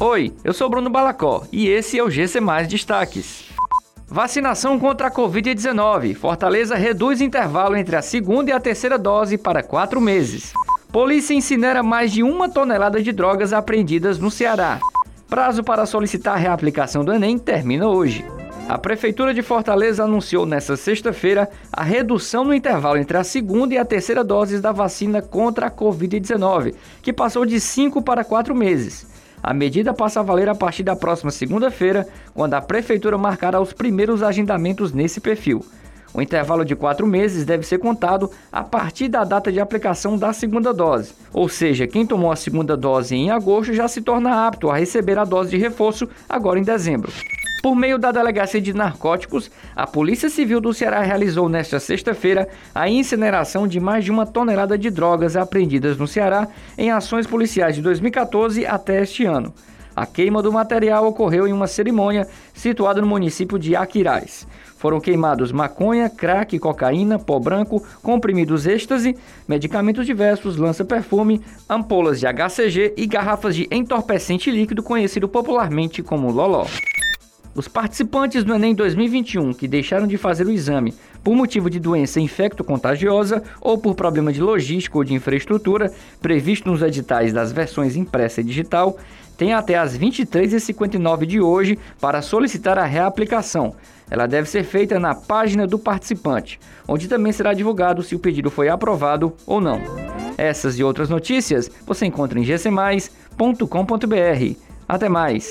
Oi, eu sou Bruno Balacó e esse é o GC Mais Destaques. Vacinação contra a Covid-19. Fortaleza reduz intervalo entre a segunda e a terceira dose para 4 meses. Polícia incinera mais de 1 tonelada de drogas apreendidas no Ceará. Prazo para solicitar a reaplicação do Enem termina hoje. A Prefeitura de Fortaleza anunciou nesta sexta-feira a redução no intervalo entre a segunda e a terceira doses da vacina contra a Covid-19, que passou de 5 para 4 meses. A medida passa a valer a partir da próxima segunda-feira, quando a Prefeitura marcará os primeiros agendamentos nesse perfil. O intervalo de 4 meses deve ser contado a partir da data de aplicação da segunda dose, ou seja, quem tomou a segunda dose em agosto já se torna apto a receber a dose de reforço agora em dezembro. Por meio da Delegacia de Narcóticos, a Polícia Civil do Ceará realizou nesta sexta-feira a incineração de mais de 1 tonelada de drogas apreendidas no Ceará em ações policiais de 2014 até este ano. A queima do material ocorreu em uma cerimônia situada no município de Aquirais. Foram queimados maconha, crack, cocaína, pó branco, comprimidos êxtase, medicamentos diversos, lança-perfume, ampolas de HCG e garrafas de entorpecente líquido conhecido popularmente como loló. Os participantes do Enem 2021 que deixaram de fazer o exame por motivo de doença infecto-contagiosa ou por problema de logística ou de infraestrutura previsto nos editais das versões impressa e digital têm até às 23h59 de hoje para solicitar a reaplicação. Ela deve ser feita na página do participante, onde também será divulgado se o pedido foi aprovado ou não. Essas e outras notícias você encontra em gcmais.com.br. Até mais!